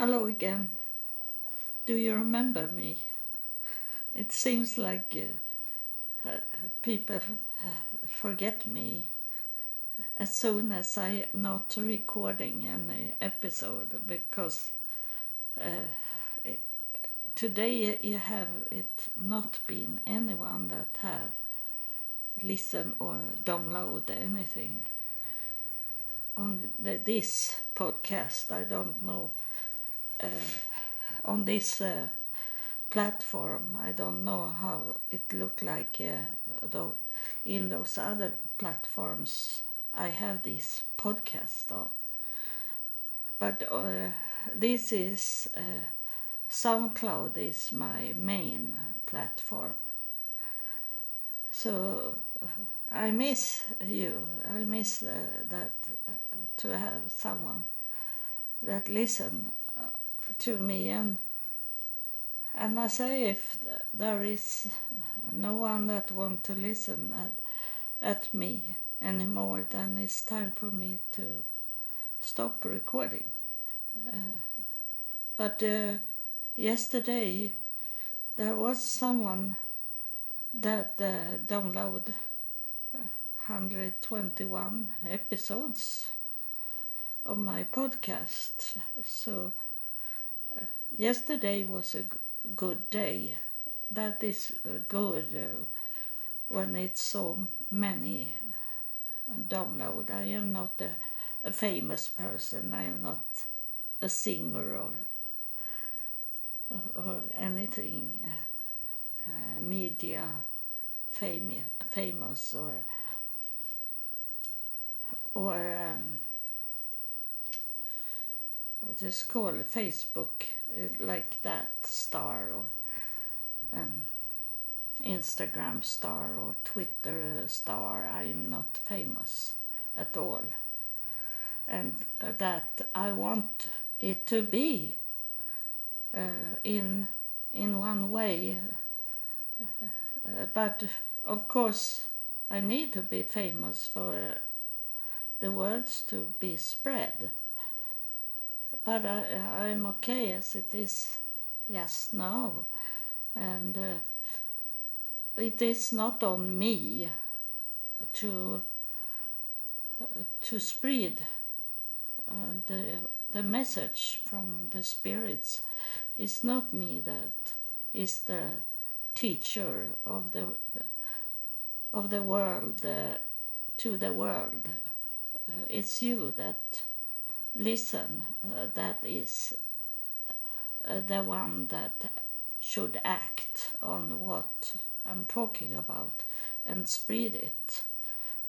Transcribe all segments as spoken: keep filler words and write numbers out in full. Hello again. Do you remember me? It seems like uh, uh, people uh, forget me as soon as I'm not recording an episode, because uh, it, today you have it not been anyone that have listened or download anything on the, this podcast. I don't know. Uh, on this uh, platform, I don't know how it looked like uh, though in those other platforms I have this podcast on, but uh, this is uh, SoundCloud is my main platform, so I miss you I miss uh, that uh, to have someone that listen to me, and and I say, if there is no one that want to listen at, at me anymore, then it's time for me to stop recording. Uh, but uh, yesterday there was someone that uh, downloaded one hundred twenty-one episodes of my podcast, so yesterday was a good day. That is good uh, when it's so many download. I am not a, a famous person. I am not a singer or or anything uh, uh, media famous, famous or or. Um, What is called Facebook, like that star, or um, Instagram star, or Twitter star. I am not famous at all, and that I want it to be. Uh, in in one way, uh, but of course I need to be famous for the words to be spread. But I, I'm okay as it is just now, and uh, it is not on me to uh, to spread uh, the the message from the spirits. It's not me that is the teacher of the of the world uh, to the world. Uh, it's you that. Listen, uh, that is uh, the one that should act on what I'm talking about and spread it.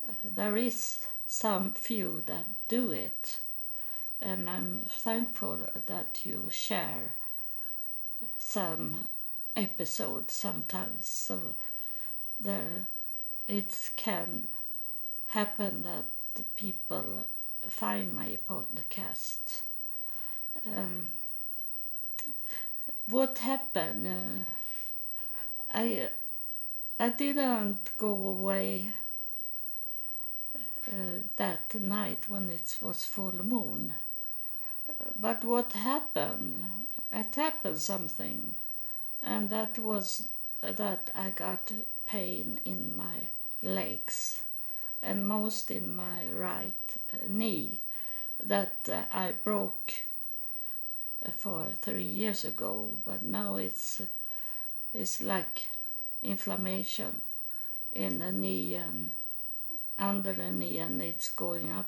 Uh, there is some few that do it, and I'm thankful that you share some episodes sometimes, so there it can happen that the people find my podcast. Um, what happened? Uh, I I didn't go away uh, that night when it was full moon. But what happened? It happened something, and that was that I got pain in my legs, and most in my right knee, that uh, I broke uh, for three years ago, but now it's it's like inflammation in the knee and under the knee, and it's going up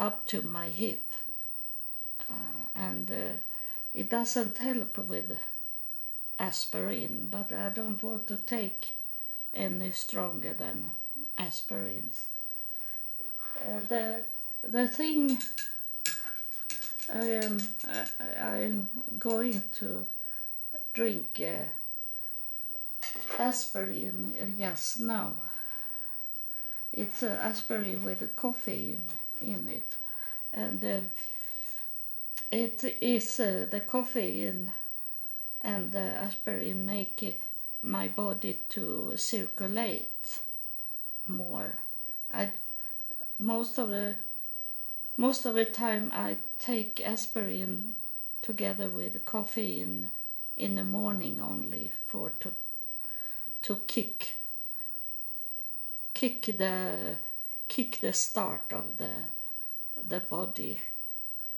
up to my hip, uh, and uh, it doesn't help with aspirin, but I don't want to take any stronger than aspirins. Uh, the the thing I am I, I'm going to drink uh, aspirin just now. It's uh, aspirin with coffee in, in it, and uh, it is uh, the coffee in, and the aspirin make my body to circulate more. I most of the most of the time I take aspirin together with coffee in in the morning only for to to kick kick the kick the start of the the body,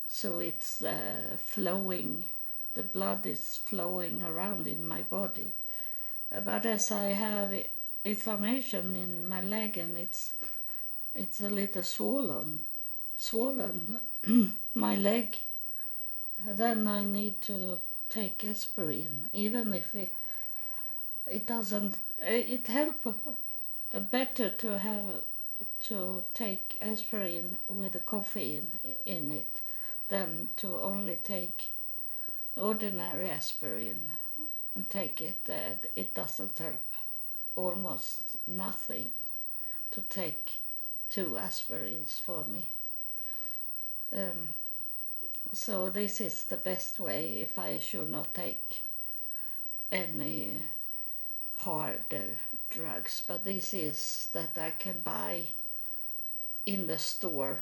so it's uh, flowing. The blood is flowing around in my body, but as I have inflammation in my leg and it's it's a little swollen, swollen my leg, then I need to take aspirin. Even if it, it doesn't, it helps better to have to take aspirin with the coffee in, in it than to only take ordinary aspirin and take it. Uh, it doesn't help almost nothing to take two aspirins for me. Um, so this is the best way if I should not take any harder drugs, but this is that I can buy in the store,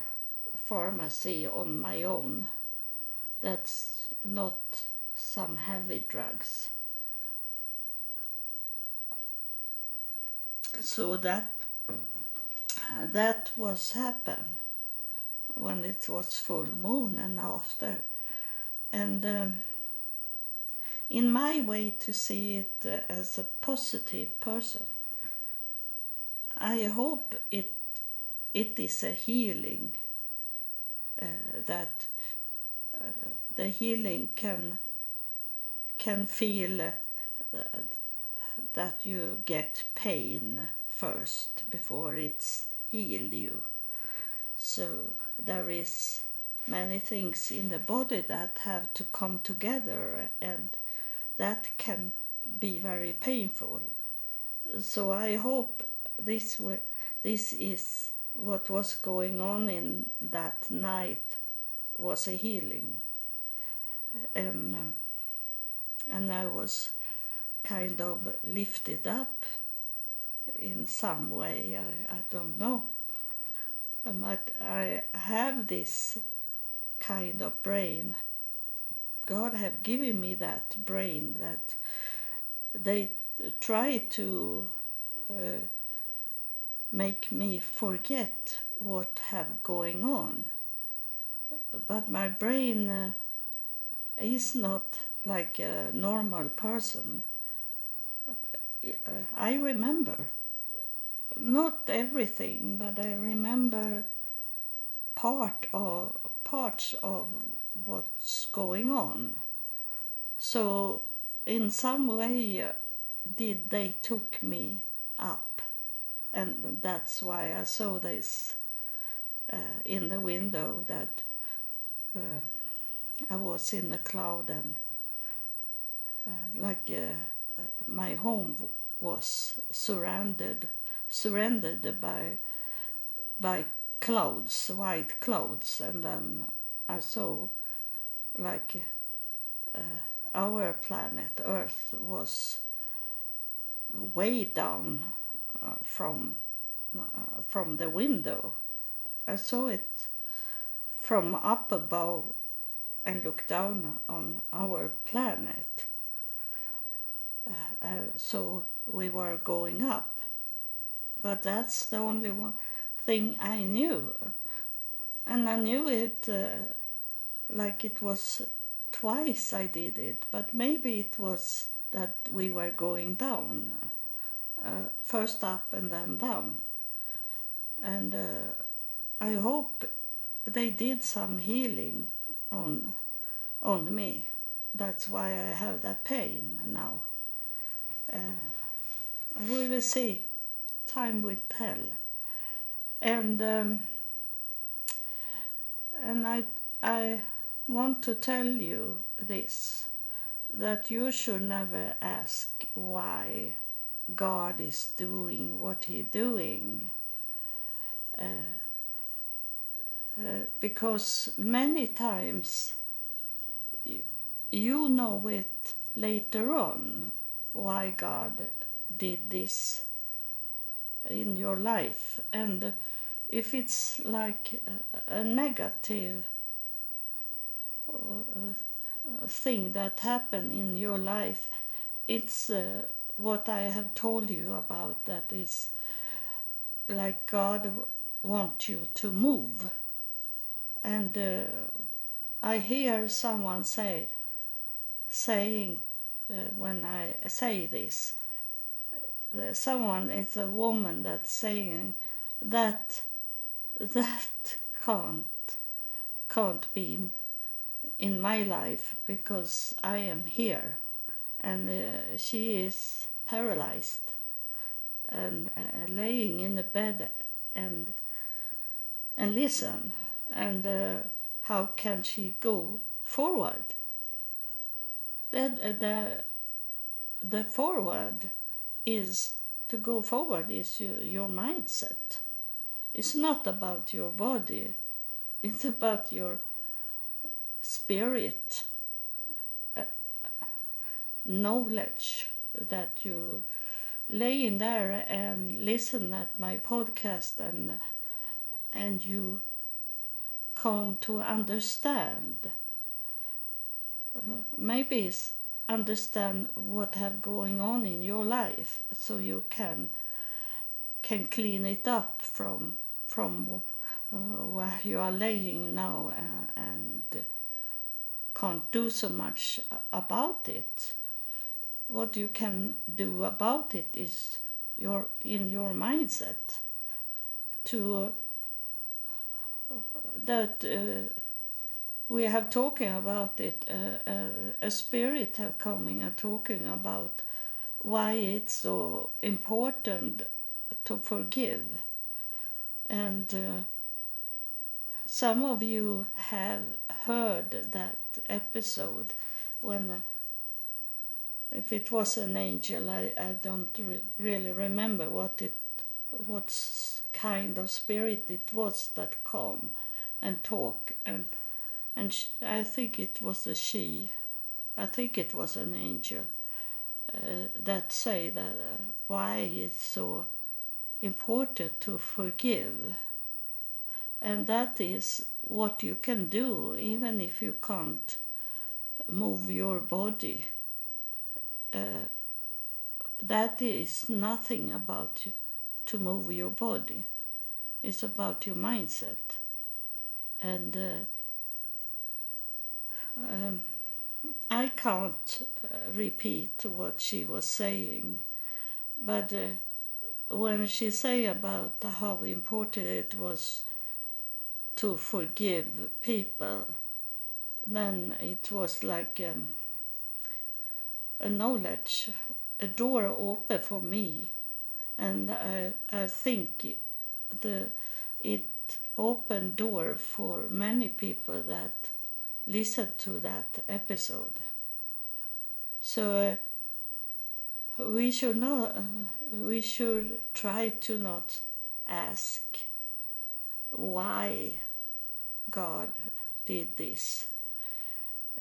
pharmacy on my own. That's not some heavy drugs. So that that was happen when it was full moon and after, and um, in my way to see it uh, as a positive person, I hope it it is a healing uh, that. Uh, the healing can can feel uh, that you get pain first before it's healed you. So there is many things in the body that have to come together, and that can be very painful. So I hope this will, this is what was going on in that night. Was a healing, and um, and I was kind of lifted up in some way. I, I don't know, but I have this kind of brain. God have given me that brain that they try to uh, make me forget what have going on. But my brain uh, is not like a normal person. I remember not everything, but I remember part or parts of what's going on. So in some way uh, did they took me up, and that's why I saw this uh, in the window that Uh, I was in the cloud, and uh, like uh, uh, my home w was surrounded, surrounded by by clouds, white clouds, and then I saw like uh, our planet Earth was way down uh, from uh, from the window. I saw it from up above and look down on our planet. Uh, uh, so we were going up. But that's the only one thing I knew. And I knew it uh, like it was twice I did it, but maybe it was that we were going down. Uh, first up and then down. And uh, I hope they did some healing on on me. That's why I have that pain now. Uh, we will see. Time will tell. And um, and I I want to tell you this, that you should never ask why God is doing what He's doing. Uh, Uh, because many times you, you know it later on why God did this in your life. And if it's like a, a negative uh, uh, thing that happened in your life, it's uh, what I have told you about, that is like God wants you to move. And uh, I hear someone say, saying, uh, when I say this, someone, it's a woman that's saying that that can't can't be in my life because I am here, and uh, she is paralyzed and uh, laying in the bed and and listen, and uh, how can she go forward? The the the forward is to go forward is your, your mindset. It's not about your body. It's about your spirit, uh, knowledge that you lay in there and listen at my podcast, and and you come to understand. Maybe it's understand what have going on in your life, so you can can clean it up from from uh, where you are laying now, uh, and can't do so much about it. What you can do about it is your in your mindset, to uh, that uh, we have talking about it, uh, uh, a spirit have coming and talking about why it's so important to forgive. And uh, some of you have heard that episode when, uh, if it was an angel, I, I don't re- really remember what it, what kind of spirit it was that come and talk. And And she, I think it was a she, I think it was an angel, uh, that say that uh, why it's so important to forgive. And that is what you can do, even if you can't move your body. Uh, that is nothing about you, to move your body. It's about your mindset. And... Uh, Um, I can't uh, repeat what she was saying, but uh, when she say about how important it was to forgive people, then it was like um, a knowledge, a door open for me, and I, I think the it opened door for many people that listen to that episode. So uh, we should not, uh, we should try to not ask why God did this.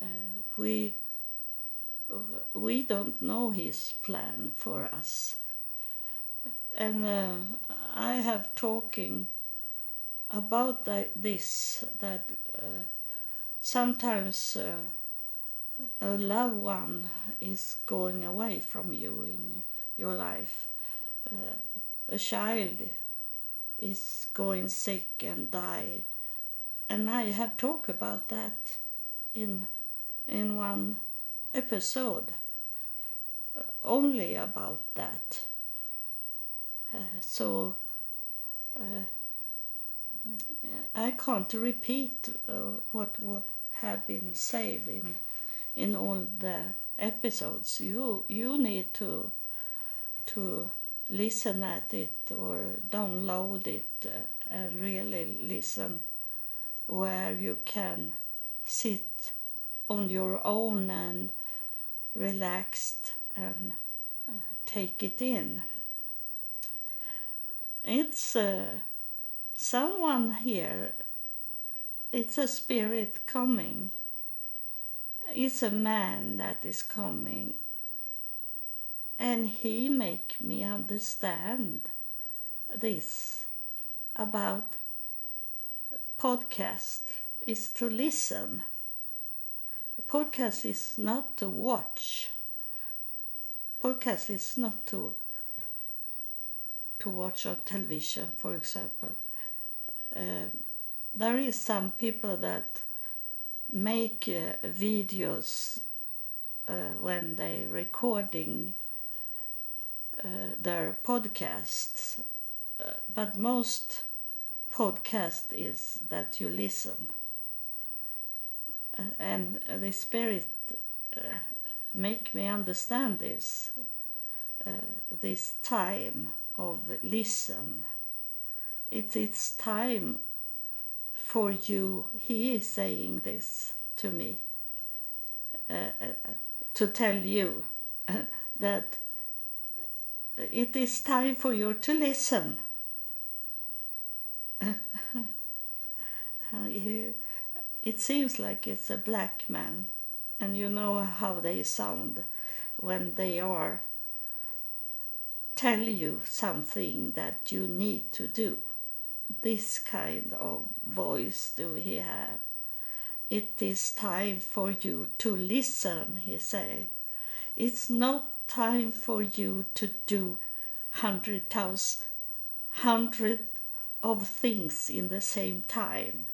Uh, we we don't know His plan for us. And uh, I have talking about that, this that. Uh, Sometimes uh, a loved one is going away from you in your life. Uh, a child is going sick and die. And I have talked about that in, in one episode, uh, only about that. Uh, so... Uh, I can't repeat uh, what w- have been said in in all the episodes. You you need to to listen at it or download it, uh, and really listen, where you can sit on your own and relaxed and uh, take it in. It's. Uh, Someone here, it's a spirit coming. It's a man that is coming. And he make me understand this about podcast is to listen. podcast is not to watch. Podcast is not to to watch on television, for example. Uh, there is some people that make uh, videos uh, when they recording uh, their podcasts, uh, but most podcast is that you listen, uh, and the Spirit uh, make me understand this uh, this time of listen. It, it's time for you. He is saying this to me, uh, to tell you that it is time for you to listen. It seems like it's a black man, and you know how they sound when they are tell you something that you need to do. This kind of voice do he have. It is time for you to listen, he say. It's not time for you to do hundred thousand, hundred of things in the same time.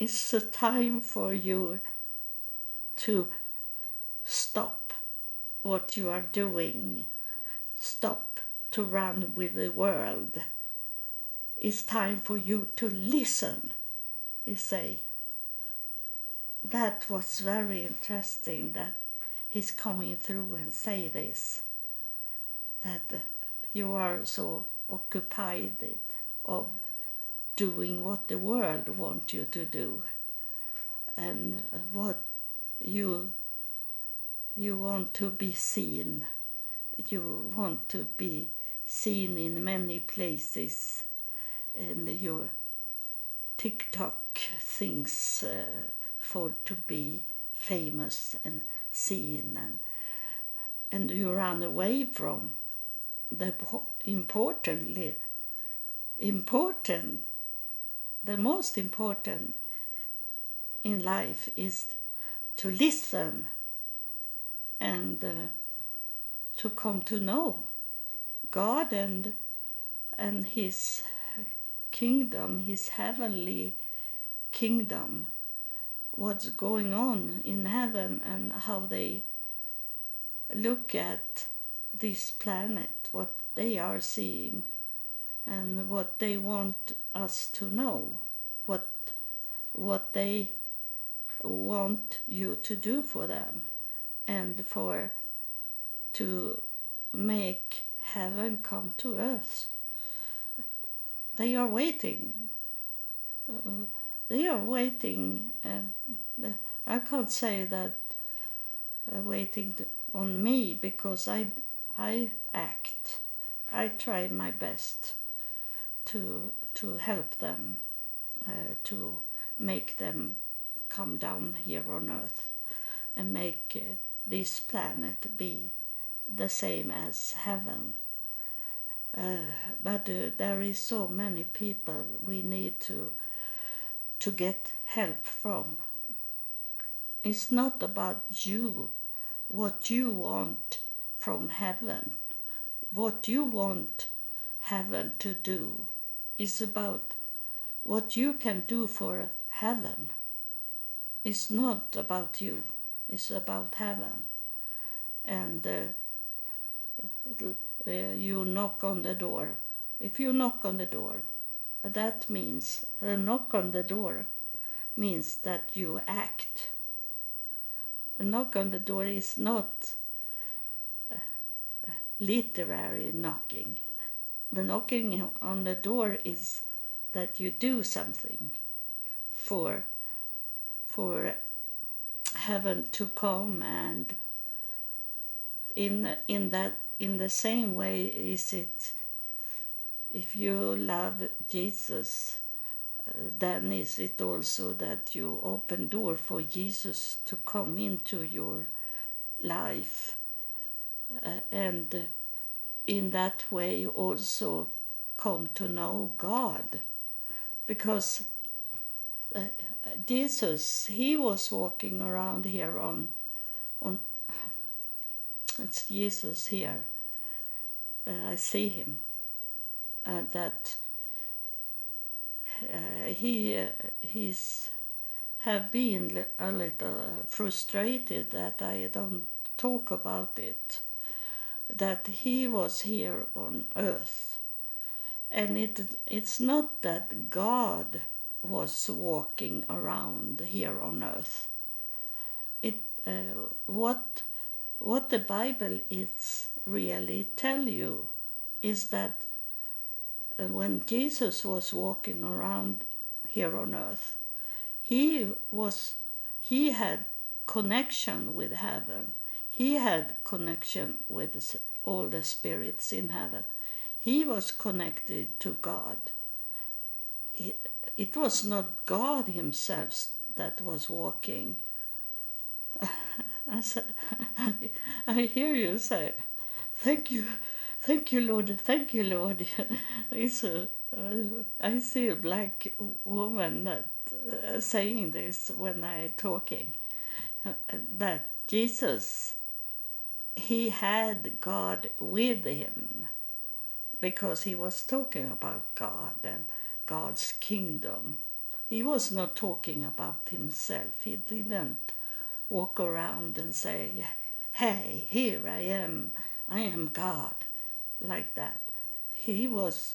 It's a time for you to stop what you are doing. Stop to run with the world. It's time for you to listen, he say. That was very interesting that he's coming through and say this, that you are so occupied of doing what the world wants you to do, and what you you want to be seen. You want to be seen in many places. And your TikTok things uh, for to be famous and seen, and and you run away from the importantly important. The most important in life is to listen and uh, to come to know God and and His kingdom, His heavenly kingdom, what's going on in heaven and how they look at this planet, what they are seeing and what they want us to know, what what they want you to do for them and for to make heaven come to earth. They are waiting. Uh, they are waiting. Uh, I can't say that uh, waiting to, on me, because I, I act. I try my best to to help them, uh, to make them come down here on earth and make uh, this planet be the same as heaven. Uh, but uh, there is so many people we need to to get help from. It's not about you, what you want from heaven, what you want heaven to do. It's about what you can do for heaven. It's not about you, it's about heaven. And uh, Uh, you knock on the door. If you knock on the door, that means a knock on the door means that you act. A knock on the door is not uh, literary knocking. The knocking on the door is that you do something for for heaven to come, and in in that. In the same way is it, if you love Jesus, then is it also that you open door for Jesus to come into your life. Uh, and in that way also come to know God. Because uh, Jesus, he was walking around here on, on it's Jesus here, uh, I see him, uh, that uh, he uh, he's have been a little frustrated that I don't talk about it, that he was here on earth. And it it's not that God was walking around here on earth. It uh, what what the Bible is really tell you is that uh, when Jesus was walking around here on earth, he was he had connection with heaven. He had connection with all the spirits in heaven. He was connected to God. It, it was not God himself that was walking. I hear you say, thank you, thank you, Lord, thank you, Lord. It's a, uh, I see a black woman that, uh, saying this when I'm talking, uh, that Jesus, he had God with him, because he was talking about God and God's kingdom. He was not talking about himself. He didn't walk around and say, hey, here I am, I am God, like that. He was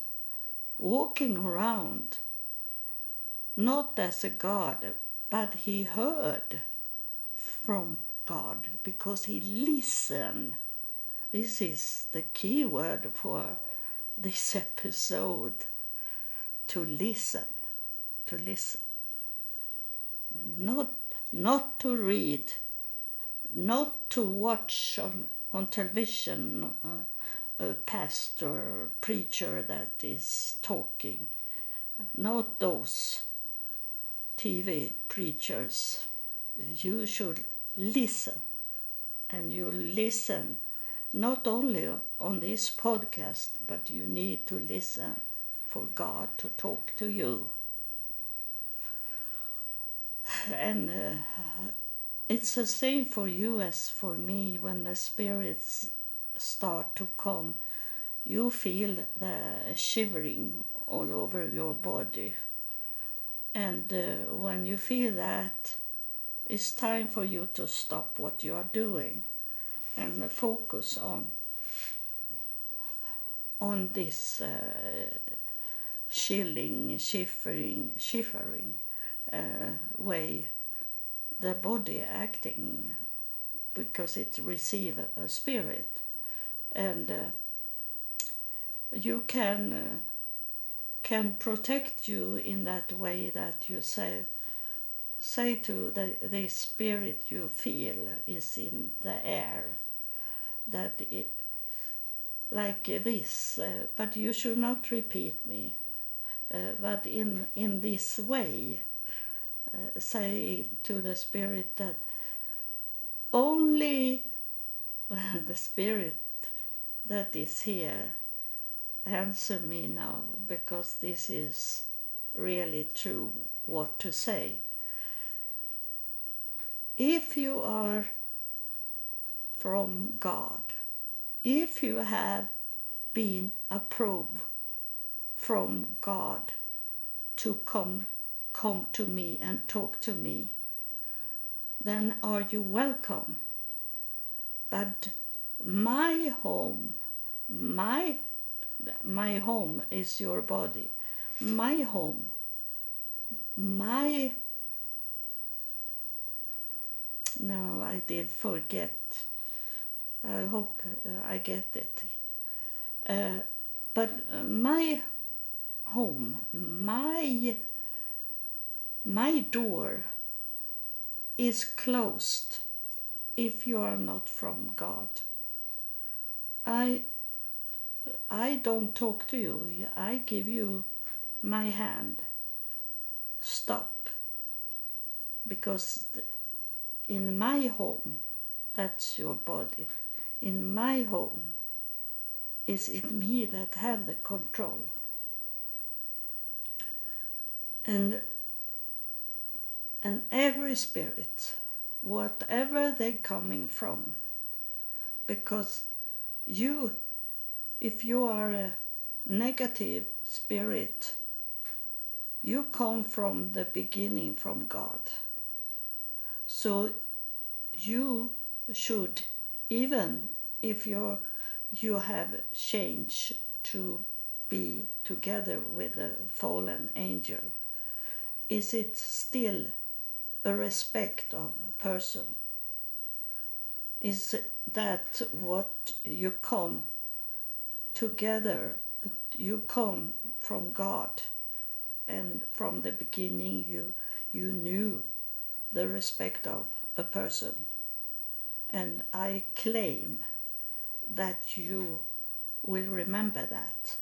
walking around, not as a God, but he heard from God, because he listened. This is the key word for this episode, to listen, to listen, not not to read, not to watch on, on television uh, a pastor or preacher that is talking, not those T V preachers. You should listen, and you listen not only on this podcast, but you need to listen for God to talk to you. And uh, it's the same for you as for me. When the spirits start to come, you feel the shivering all over your body. And uh, when you feel that, it's time for you to stop what you are doing and focus on on this uh, chilling, shivering, shivering uh, way the body acting, because it receives a spirit. And uh, you can uh, can protect you in that way that you say, say to the, the spirit you feel is in the air, that it, like this, uh, but you should not repeat me, uh, but in, in this way, uh, say to the spirit that only the spirit that is here, answer me now, because this is really true what to say. If you are from God, if you have been approved from God to come, come to me and talk to me, then are you welcome. But my home, my, my home is your body, my home, my No, I did forget. I hope I get it. Uh, but my home, my, my door is closed if you are not from God. I, I don't talk to you. I give you my hand. Stop. Because The, in my home, that's your body, in my home, is it me that have the control. And and every spirit, whatever they're coming from. Because you, if you are a negative spirit, you come from the beginning, from God. So you should, even if you're, you have changed to be together with a fallen angel, is it still a respect of a person? Is that what you come together, you come from God, and from the beginning you, you knew the respect of a person. And I claim that you will remember that,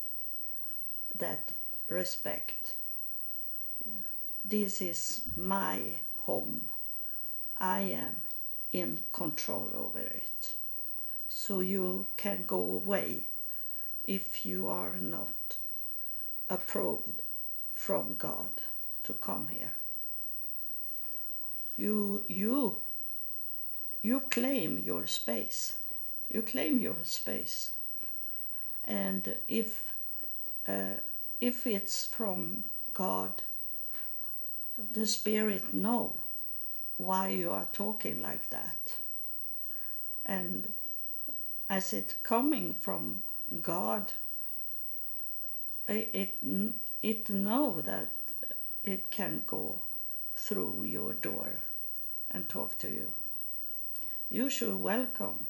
that respect. This is my home. I am in control over it. So you can go away if you are not approved from God to come here. You, you, you claim your space. You claim your space. And if, uh, if it's from God, the spirit know why you are talking like that. And as it coming from God, it, it know that it can go through your door and talk to you. You should welcome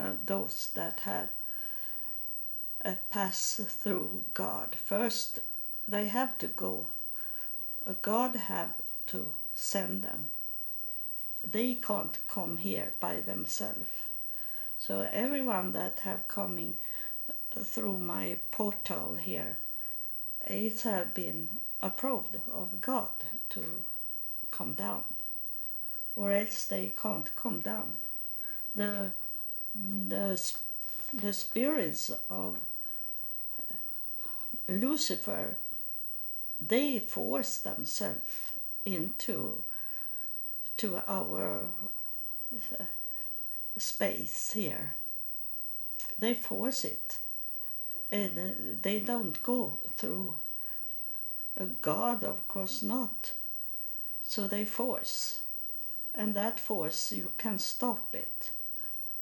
uh, those that have a pass through God. First, they have to go. Uh, God have to send them. They can't come here by themselves. So everyone that have coming through my portal here, it have been approved of God to come down, or else they can't come down. The the the spirits of Lucifer, they force themselves into to our space here. They force it, and they don't go through a God, of course not. So they force, and that force, you can stop it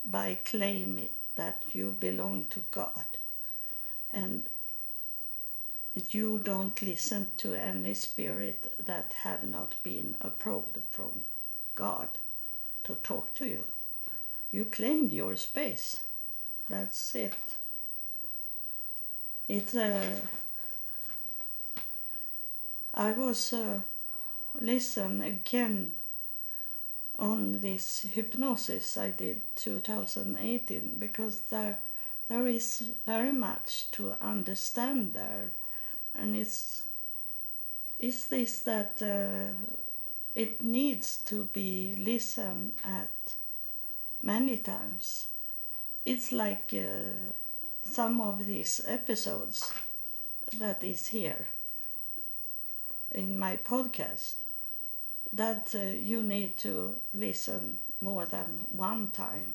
by claiming that you belong to God, and you don't listen to any spirit that have not been approved from God to talk to you. You claim your space. That's it. It's a... I was uh, listen again on this hypnosis I did two thousand eighteen, because there there is very much to understand there, and it's is this that uh, it needs to be listened at many times. It's like uh, some of these episodes that is here in my podcast, that uh, you need to listen more than one time,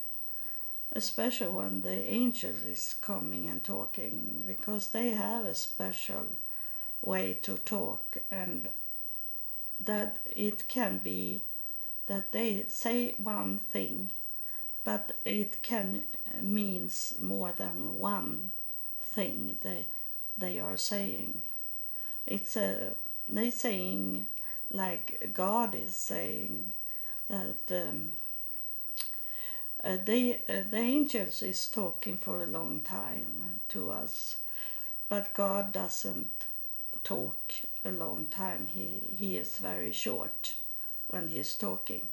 especially when the angels is coming and talking, because they have a special way to talk, and that it can be that they say one thing, but it can means more than one thing they, they are saying. It's a They saying, like God is saying, that um, uh, they, uh, the angels is talking for a long time to us, but God doesn't talk a long time. He, he is very short when he is talking.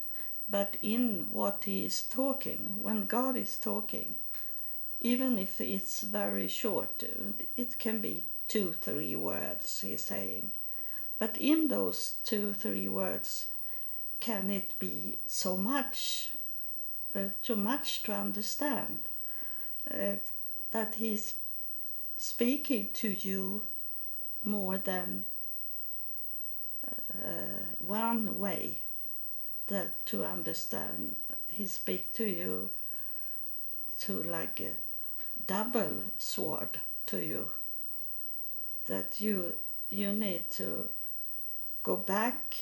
But in what he is talking, when God is talking, even if it's very short, it can be two, three words he's saying. But in those two, three words, can it be so much, uh, too much to understand, uh, that he's speaking to you more than uh, one way that to understand. He speak to you to like a double sword to you, that you you need to go back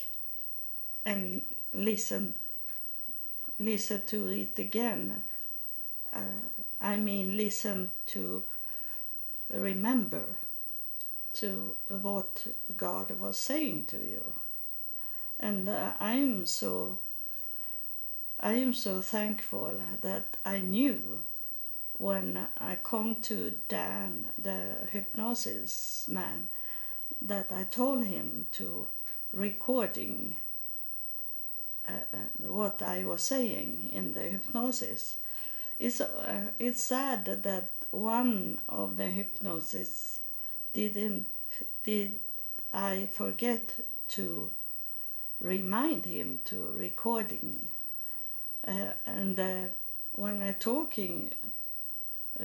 and listen listen to it again. Uh, I mean listen to remember to what God was saying to you. And uh, I'm so I am so thankful that I knew when I come to Dan, the hypnosis man, that I told him to recording uh, what I was saying in the hypnosis. It's, uh, it's sad that one of the hypnosis didn't, did I forget to remind him to recording. Uh, and uh, when I talking uh,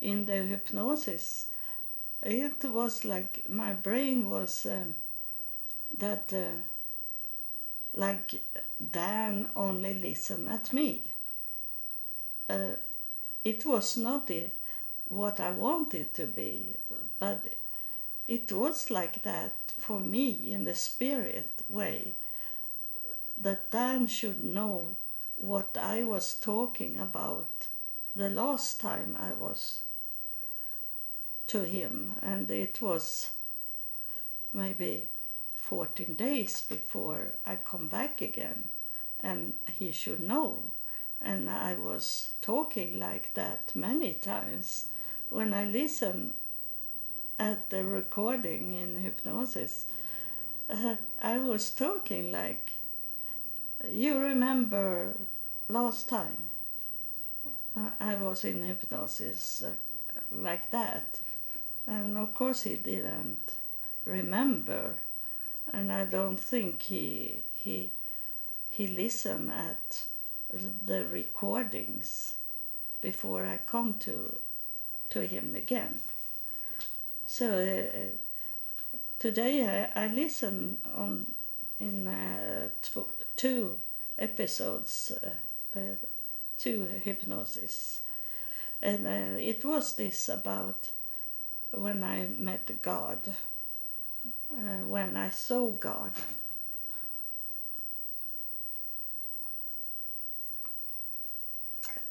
in the hypnosis, it was like my brain was um, that uh, like Dan only listen at me. Uh, it was not uh, what I wanted to be, but it was like that for me in the spirit way, that Dan should know what I was talking about the last time I was to him. And it was maybe fourteen days before I come back again, and he should know. And I was talking like that many times. When I listen at the recording in hypnosis, uh, I was talking like, you remember last time I was in hypnosis, uh, like that. And of course he didn't remember, and I don't think he he he listened at the recordings before I come to to him again. So uh, today I, I listen on in uh, two episodes, uh, uh, two hypnosis, and uh, it was this about when I met God, uh, when I saw God.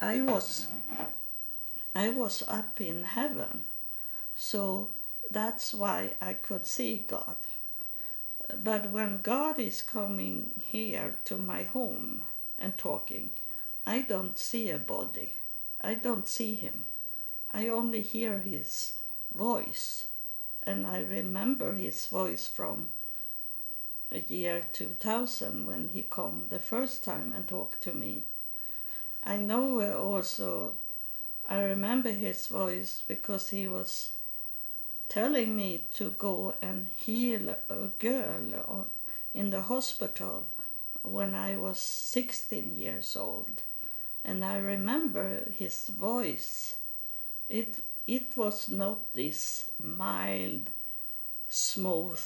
I was, I was up in heaven, so that's why I could see God. But when God is coming here to my home and talking, I don't see a body. I don't see him. I only hear his voice, and I remember his voice from the year two thousand when he came the first time and talked to me. I know also, I remember his voice because he was telling me to go and heal a girl in the hospital when I was sixteen years old. And I remember his voice. It, it was not this mild, smooth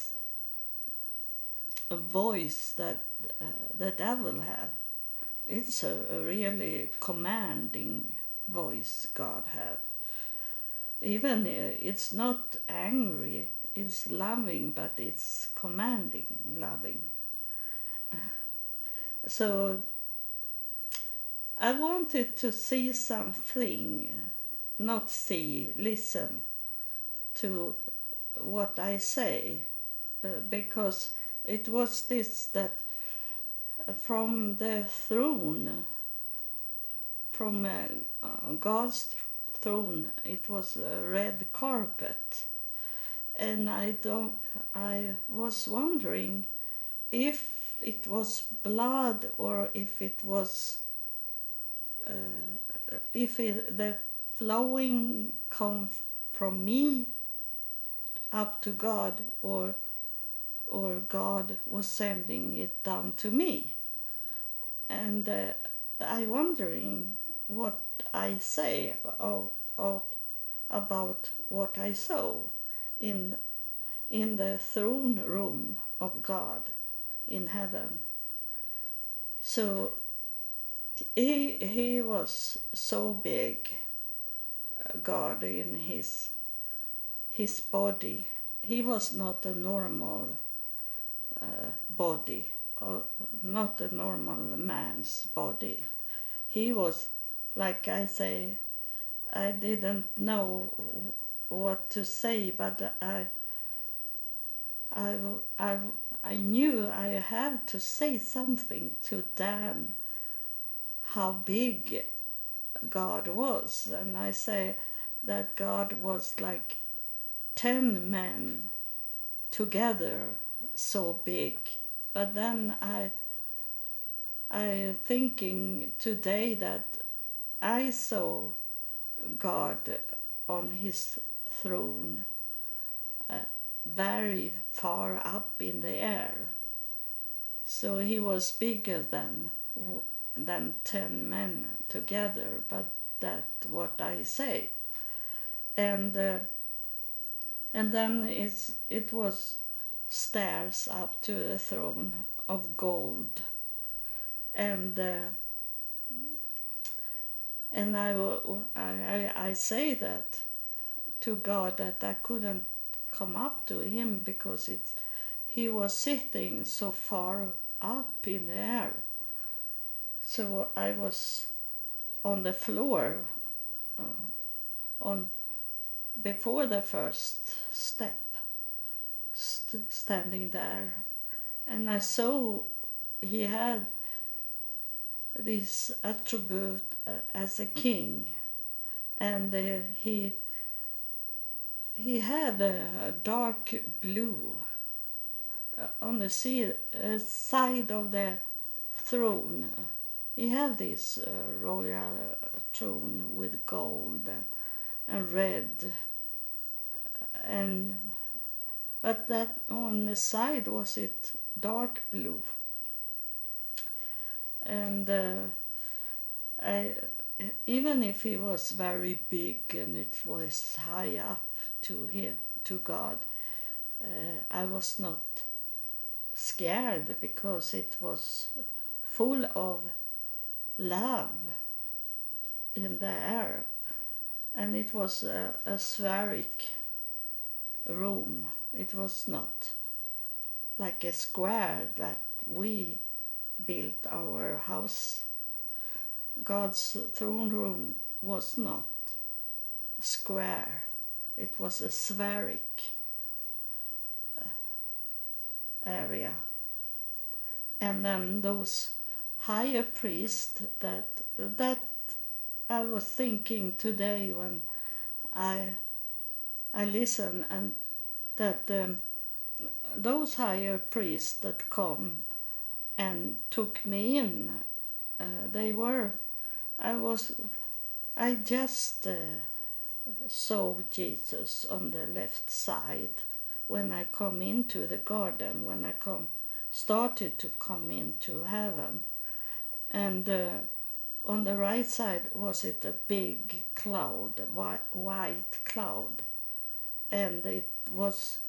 voice that uh, the devil had. It's a, a really commanding voice God had. Even uh, it's not angry, it's loving, but it's commanding, loving. So I wanted to see something, not see, listen to what I say, uh, because it was this that from the throne, from uh, uh, God's throne, throne it was a red carpet, and I don't I was wondering if it was blood or if it was uh, if it, the flowing come from me up to God, or or God was sending it down to me. And uh, I wondering what I say oh, oh, about what I saw in in the throne room of God in heaven. So he he was so big, God in his his body. He was not a normal uh, body, or not a normal man's body. He was, like I say, I didn't know what to say, but I, I, I, I knew I had to say something to Dan, how big God was. And I say that God was like ten men together, so big. But then I, I thinking today that I saw God on his throne, uh, very far up in the air. So he was bigger than than ten men together, but that's what I say. And uh, and then it's it was stairs up to the throne of gold, and. Uh, And I, I, I say that to God, that I couldn't come up to him because it's, he was sitting so far up in the air. So I was on the floor uh, on before the first step, st standing there. And I saw he had this attribute uh, as a king, and uh, he he had a dark blue uh, on the sea, uh, side of the throne. He had this uh, royal throne with gold and, and red, and but that on the side was it dark blue. And uh, I, even if he was very big and it was high up to him, to God, uh, I was not scared because it was full of love in the air, and it was a, a spheric room. It was not like a square that we built our house. God's throne room was not square, it was a spheric area. And then those higher priests that that I was thinking today when I I listen, and that um, those higher priests that come and took me in, uh, they were, I was, I just uh, saw Jesus on the left side when I come into the garden, when I come, started to come into heaven. And uh, on the right side was it a big cloud, a white cloud, and it was,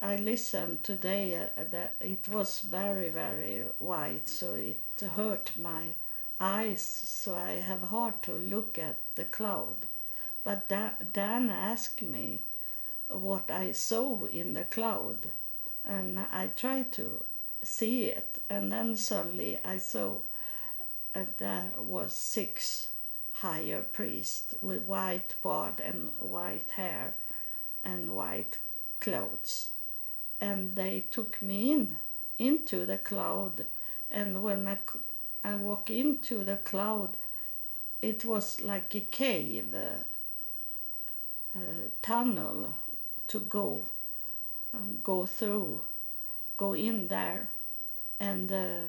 I listened today uh, that it was very, very white, so it hurt my eyes, so I have hard to look at the cloud. But Dan, Dan asked me what I saw in the cloud, and I tried to see it, and then suddenly I saw uh, there was six higher priests with white beard and white hair and white clothes. And they took me in, into the cloud. And when I, I walk into the cloud, it was like a cave, a, a tunnel to go, go through, go in there. And uh,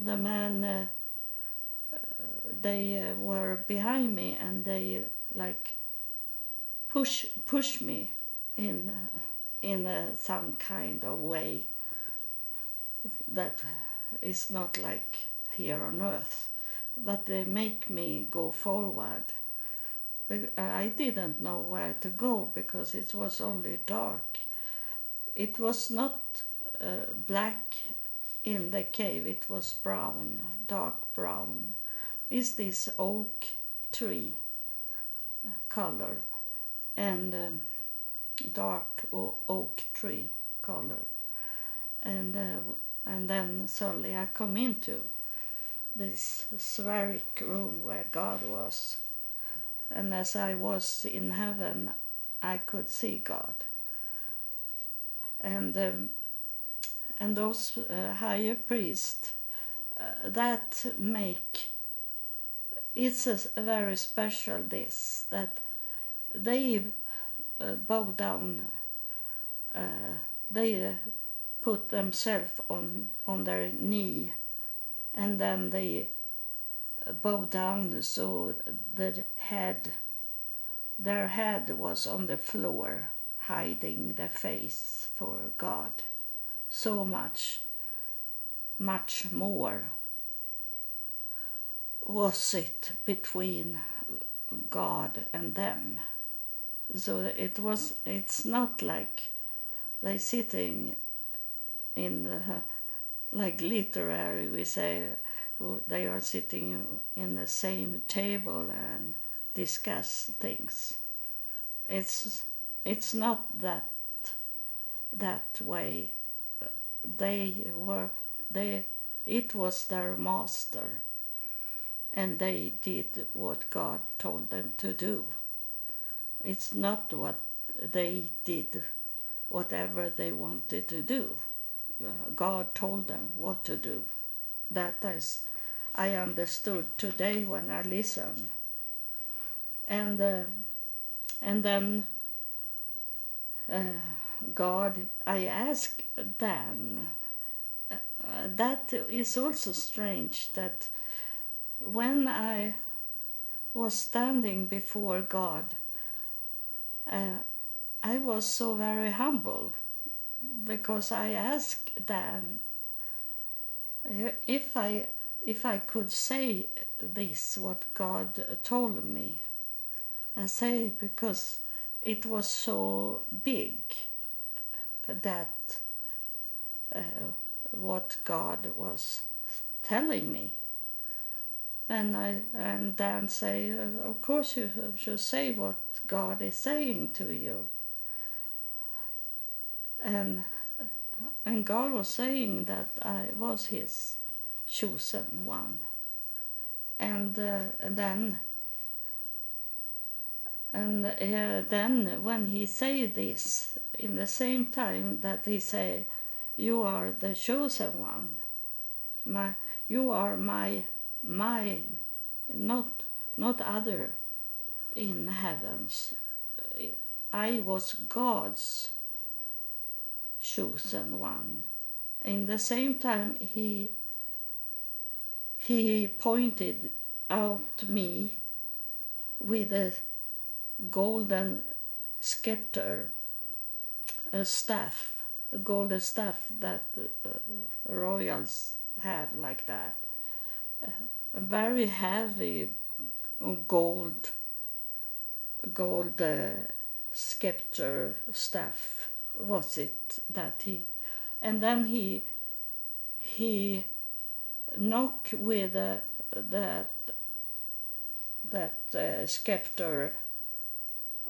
the man, uh, they were behind me, and they like push, push me in. Uh, in uh, some kind of way that is not like here on earth, but they make me go forward. I didn't know where to go because it was only dark. It was not uh, black in the cave. It was brown, dark brown. Is this oak tree color and um, dark oak tree color, and uh, and then suddenly I come into this spheric room where God was, and as I was in heaven, I could see God. And um, and those uh, higher priests, uh, that make it's a, a very special this that they uh, bow down. Uh, they uh, put themselves on on their knee, and then they bow down so the head, their head was on the floor, hiding their face for God. So much, much more was it between God and them. So it was. It's not like they sitting in the, like literary we say, they are sitting in the same table and discuss things. It's it's not that that way. They were they. It was their master, and they did what God told them to do. It's not what they did, whatever they wanted to do. God told them what to do. That is, I understood today when I listen. And uh, and then uh, God, I asked Dan. Uh, that is also strange that when I was standing before God, uh, I was so very humble, because I asked Dan if I if I could say this what God told me. I say because it was so big that uh, what God was telling me, and I and Dan say, of course you should say what God is saying to you. And and God was saying that I was His chosen one. And uh, then and uh, then when He say this, in the same time that He say, "You are the chosen one. My, you are my mine, not not other in heavens. I was God's chosen one." In the same time, he he pointed out me with a golden scepter, a staff, a golden staff that uh, royals have like that, a very heavy gold gold uh, scepter staff. Was it that he, and then he he knocked with uh, that that uh, scepter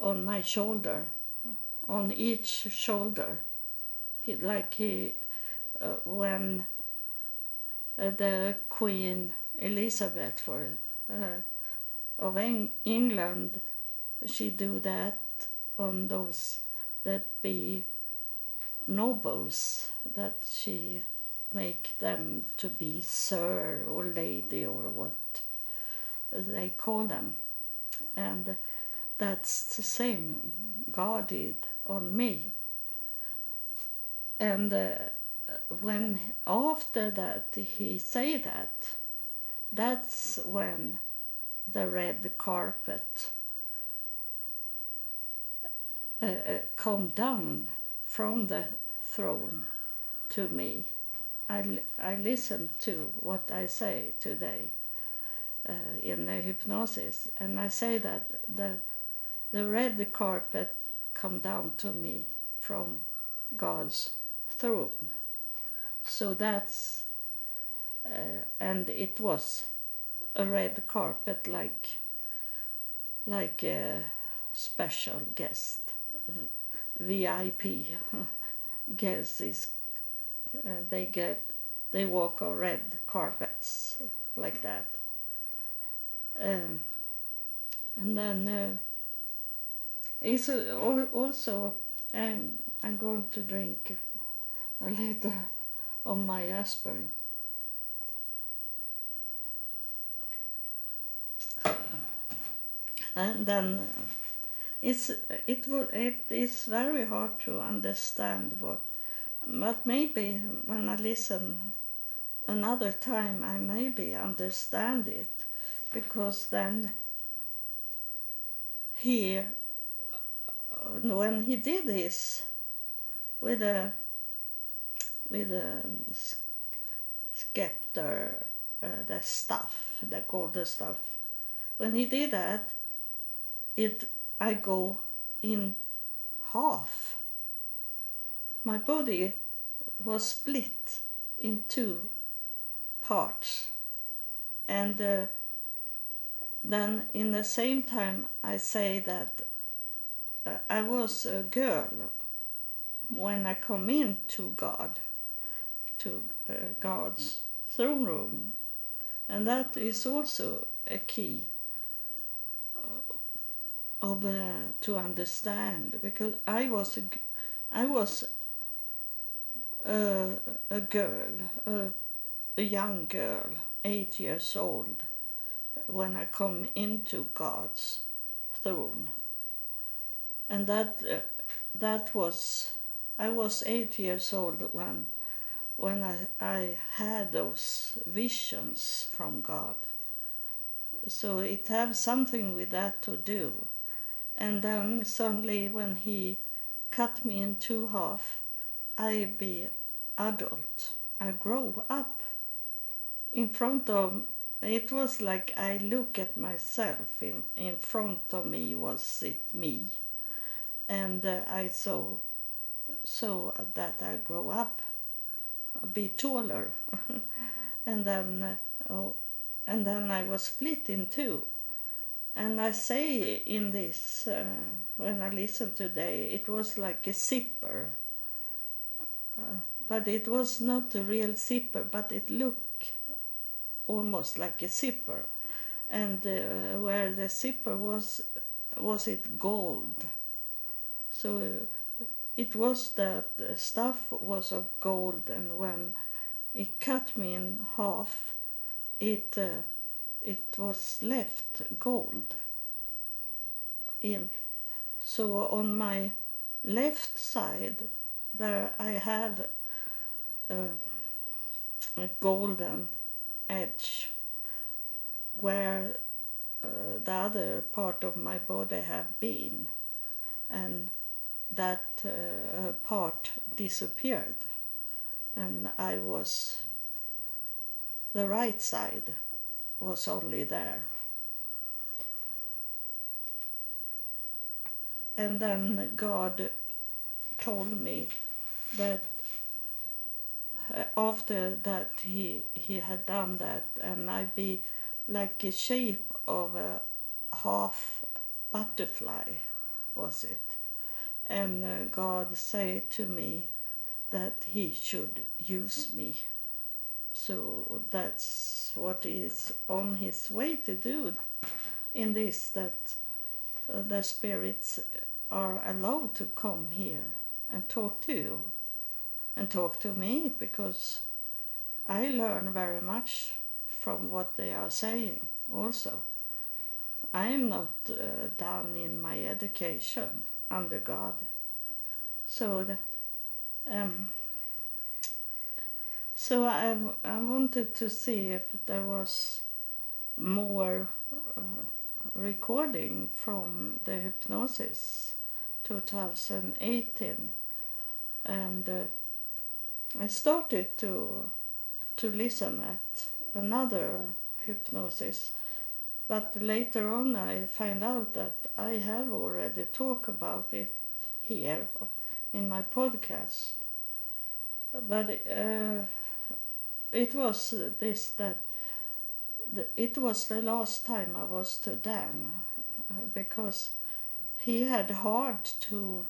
on my shoulder, on each shoulder, he, like he uh, when uh, the Queen Elizabeth for uh, of Eng England, she do that on those that be nobles, that she make them to be sir or lady or what they call them. And that's the same God did on me. And uh, when after that he say that, that's when the red carpet uh, come down from the throne to me. I, I listen to what I say today uh, in the hypnosis, and I say that the, the red carpet come down to me from God's throne. So that's uh, and it was a red carpet, like like a special guest, V I P guests. Is uh, they get they walk on red carpets like that, um, and then uh, it's uh, also um, I'm going to drink a little of my aspirin. And then it's it will it is very hard to understand what, but maybe when I listen another time I maybe understand it, because then he when he did this with a with a scepter, uh, the staff, the golden staff, when he did that, it I go in half. My body was split in two parts, and uh, then in the same time I say that uh, I was a girl when I come in to God, to uh, God's throne room, and that is also a key of uh, to understand, because I was a, I was a, a girl, a, a young girl, eight years old, when I come into God's throne, and that uh, that was I was eight years old when when I I had those visions from God, so it has something with that to do. And then suddenly when he cut me in two half, I be adult. I grow up in front of, it was like I look at myself, in, in front of me was it me. And uh, I saw, saw that I grow up, be taller. And then, uh, oh, and then I was split in two. And I say in this, uh, when I listen today, it was like a zipper, uh, but it was not a real zipper, but it looked almost like a zipper, and uh, where the zipper was, was it gold? So uh, it was that the stuff was of gold, and when it cut me in half, it. Uh, It was left gold in, so on my left side there I have a, a golden edge, where uh, the other part of my body have been, and that uh, part disappeared, and I was the right side. Was only there. And then God told me that after that he he had done that, and I be like a shape of a half butterfly, was it? And God said to me that he should use me. So that's what is on his way to do in this, that uh, the spirits are allowed to come here and talk to you and talk to me, because I learn very much from what they are saying also. I am not uh, done in my education under God. So the, um. So I, I wanted to see if there was more uh, recording from the hypnosis twenty eighteen, and uh, I started to to listen at another hypnosis, but later on I find out that I have already talked about it here in my podcast, but. Uh, it was this that the, it was the last time I was to Dan, uh, because he had hard to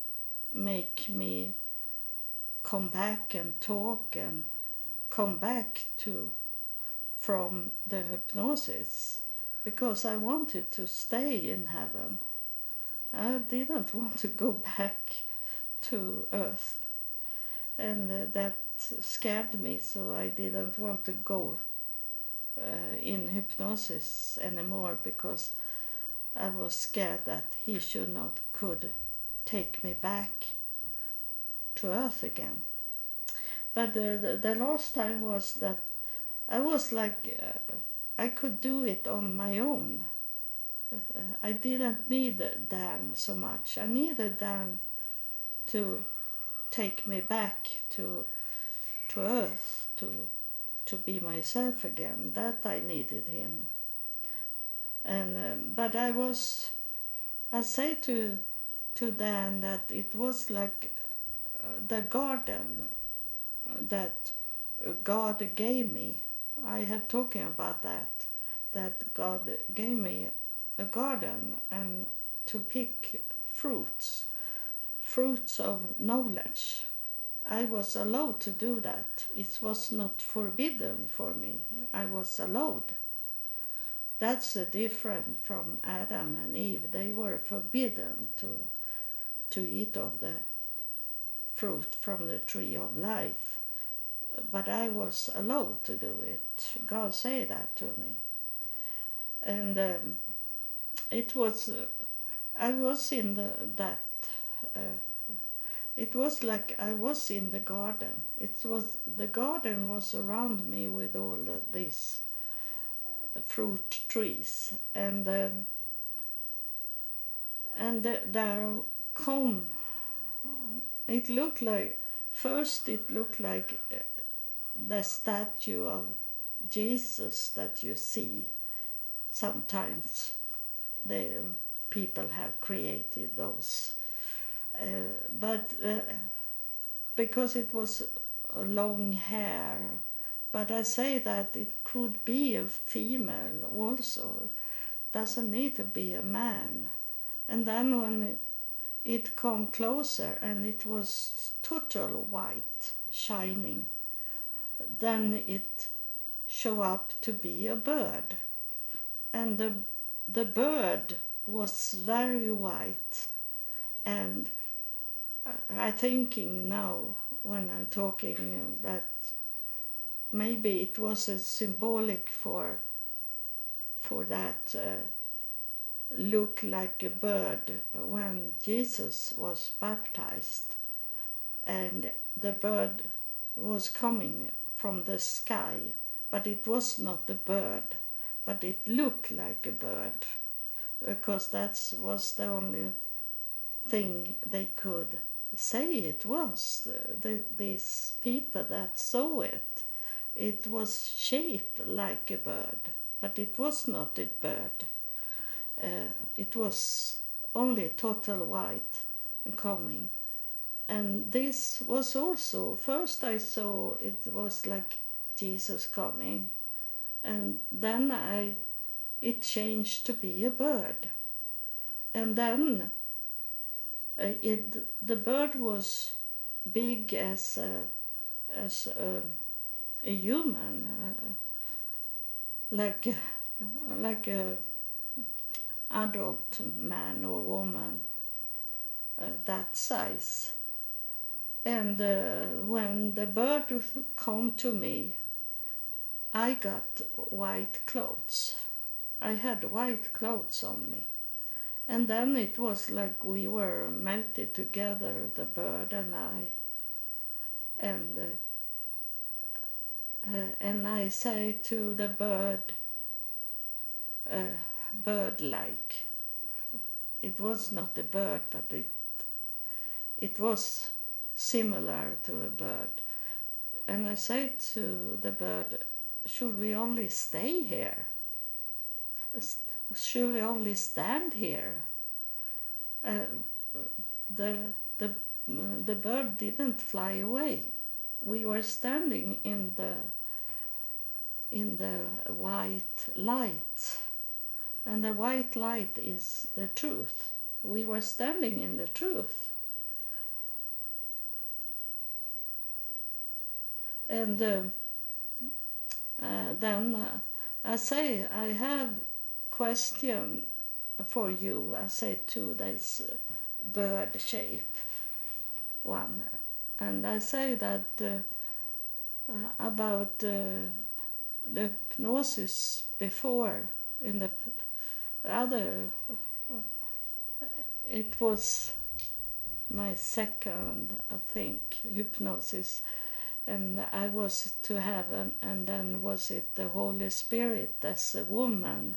make me come back and talk and come back to from the hypnosis, because I wanted to stay in heaven. I didn't want to go back to earth, and uh, that scared me, so I didn't want to go uh, in hypnosis anymore, because I was scared that he should not could take me back to earth again. But the, the, the last time was that I was like, uh, I could do it on my own. Uh, I didn't need Dan so much. I needed Dan to take me back to to earth, to to be myself again. That I needed him. And uh, but I was, I say to to Dan that it was like the garden that God gave me. I have talking about that, that God gave me a garden and to pick fruits, fruits of knowledge. I was allowed to do that. It was not forbidden for me. I was allowed. That's different from Adam and Eve. They were forbidden to to eat of the fruit from the tree of life. But I was allowed to do it. God said that to me. And um, it was, uh, I was in the, that, uh, it was like I was in the garden. It was, the garden was around me with all these fruit trees. And, um, and uh, there come, it looked like, first it looked like uh, the statue of Jesus that you see sometimes. The um, people have created those. Uh, but uh, because it was a long hair, but I say that it could be a female also. Doesn't need to be a man. And then when it, it came closer, and it was total white, shining. Then it showed up to be a bird. And the, the bird was very white. And I'm thinking now, when I'm talking, that maybe it was a symbolic for, for that uh, look like a bird when Jesus was baptized, and the bird was coming from the sky, but it was not a bird, but it looked like a bird, because that was the only thing they could say it was. The, these people that saw it, it was shaped like a bird, but it was not a bird. Uh, it was only total white and coming. And this was also, first I saw it was like Jesus coming, and then I, it changed to be a bird. And then uh, it, the bird was big as a, as a, a human, uh, like, like a adult man or woman, uh, that size. And uh, when the bird came to me, I got white clothes. I had white clothes on me. And then it was like we were melted together, the bird and I. And, uh, uh, and I say to the bird, uh, bird-like. It was not a bird, but it it was similar to a bird. And I said to the bird, should we only stay here? Should we only stand here? Uh, the, the, the bird didn't fly away. We were standing in the in the white light. And the white light is the truth. We were standing in the truth. And uh, uh, then uh, I say, I have question for you. I say to this bird shape one. And I say that uh, about uh, the hypnosis before, in the other, it was my second, I think, hypnosis. And I was to heaven, and then was it the Holy Spirit as a woman.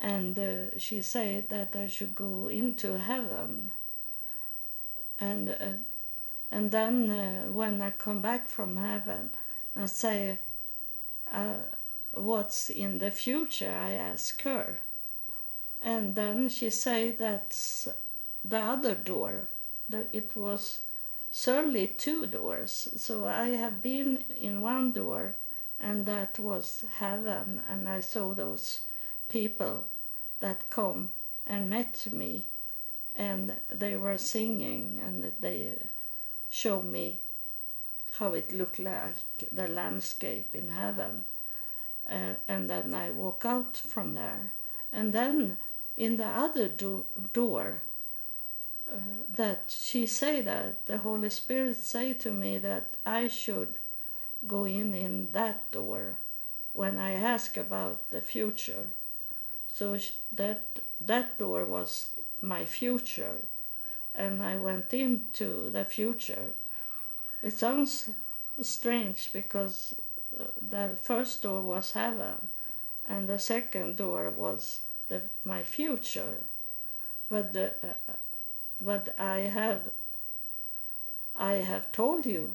And uh, she said that I should go into heaven. And, uh, and then uh, when I come back from heaven, I say, uh, what's in the future, I ask her. And then she said that's the other door, that it was certainly two doors. So I have been in one door, and that was heaven, and I saw those people that come and met me, and they were singing, and they showed me how it looked like, the landscape in heaven. Uh, and then I walk out from there. And then in the other do door, Uh, that she say that the Holy Spirit say to me that I should go in in that door when I ask about the future. So she, that that door was my future, and I went into the future. It sounds strange because the first door was heaven, and the second door was the my future, but the. Uh, But I have, I have told you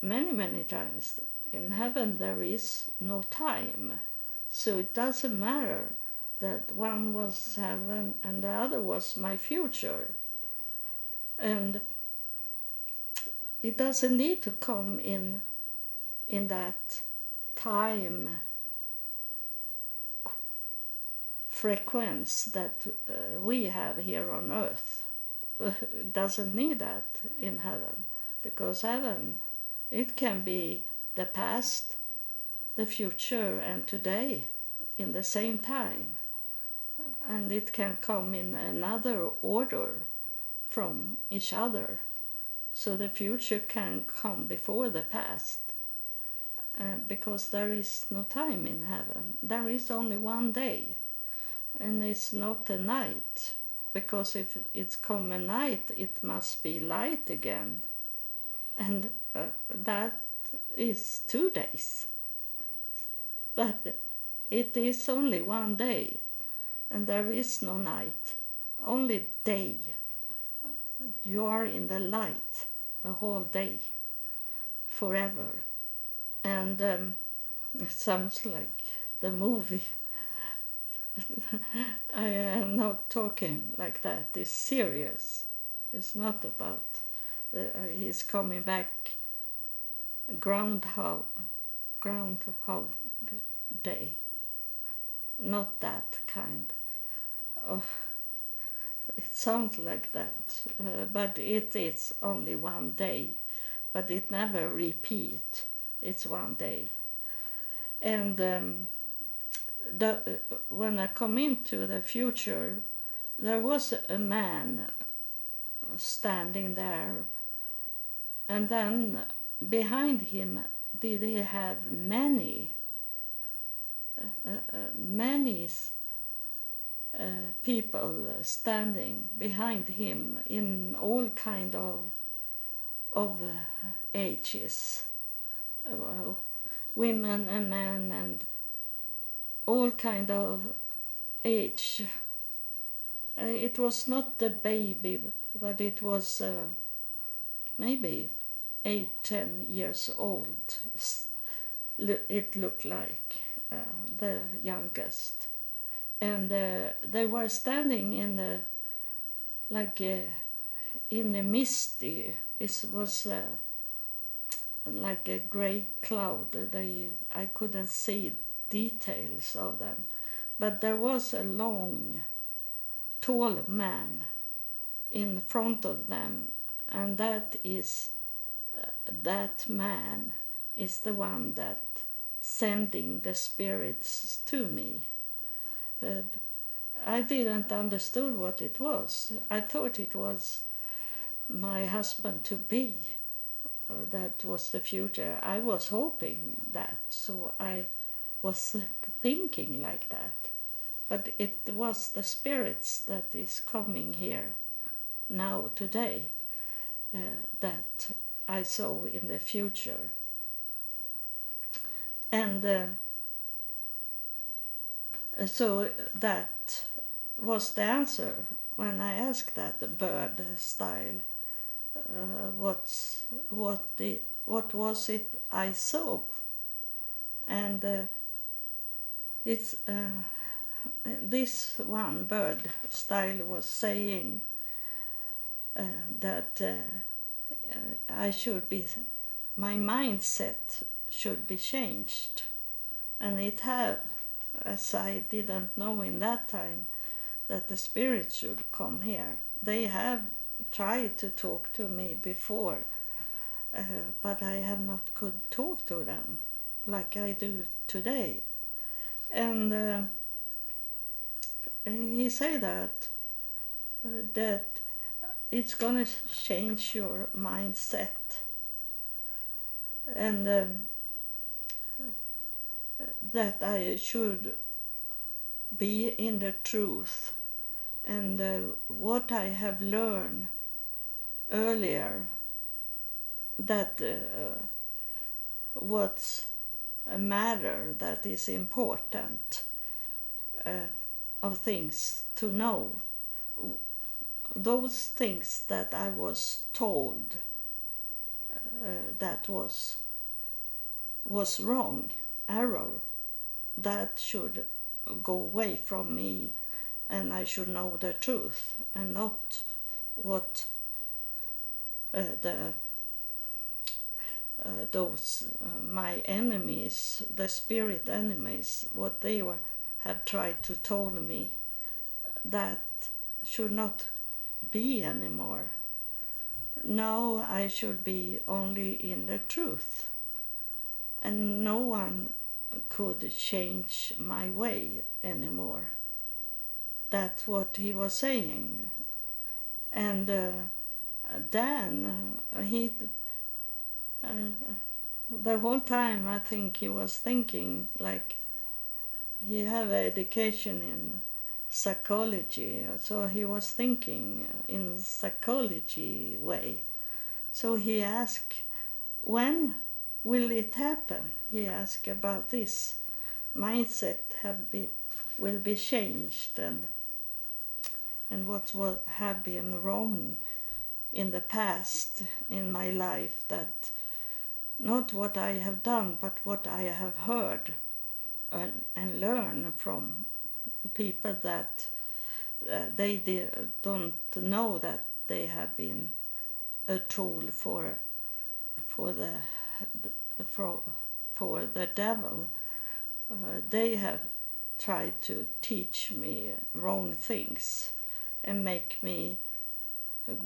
many, many times, in heaven there is no time. So it doesn't matter that one was heaven and the other was my future. And it doesn't need to come in, in that time frequency that uh, we have here on earth. Doesn't need that in heaven, because heaven, it can be the past, the future, and today in the same time, and it can come in another order from each other. So the future can come before the past, uh, because there is no time in heaven. There is only one day, and it's not a night. Because if it's come a night, it must be light again. And uh, that is two days. But it is only one day. And there is no night. Only day. You are in the light a whole day. Forever. And um, it sounds like the movie. I am not talking like that. It's serious. It's not about the, uh, he's coming back. Groundhog, Groundhog Day. Not that kind. Oh, it sounds like that, uh, but it is only one day. But it never repeats. It's one day, and. Um, The, when I come into the future, there was a man standing there, and then behind him did he have many, uh, uh, many uh, people standing behind him in all kind of of uh, ages, uh, women and men and. All kind of age. Uh, it was not the baby, but it was uh, maybe eight, ten years old. It looked like uh, the youngest, and uh, they were standing in the like uh, in the misty. It was uh, like a gray cloud. They, I couldn't see details of them, but there was a long, tall man in front of them, and that is uh, that man is the one that sending the spirits to me. Uh, I didn't understand what it was. I thought it was my husband-to-be. Uh, that was the future. I was hoping that, so I was thinking like that. But it was the spirits that is coming here now today uh, that I saw in the future. And uh, so that was the answer when I asked that bird style. Uh, what's, what, the, what was it I saw? And uh, it's, uh, this one bird style was saying uh, that uh, I should be, my mindset should be changed. And it have, as I didn't know in that time, that the spirits should come here. They have tried to talk to me before, uh, but I have not could talk to them like I do today. And uh, he said that uh, that it's gonna change your mindset, and um, that I should be in the truth. And uh, what I have learned earlier, that uh, what's a matter that is important uh, of things to know, those things that I was told uh, that was was wrong, error, that should go away from me. And I should know the truth and not what uh, the uh, those uh, my enemies, the spirit enemies, what they were have tried to tell me, that should not be anymore. Now I should be only in the truth, and no one could change my way anymore. That's what he was saying. And uh, then uh, he, uh, the whole time I think he was thinking like he have an education in psychology, so he was thinking in psychology way. So he asked, when will it happen? He asked about this mindset have be will be changed, and and what will have been wrong in the past in my life, that not what I have done, but what I have heard and, and learned from people that uh, they de don't know that they have been a tool for for the for for the devil. Uh, they have tried to teach me wrong things and make me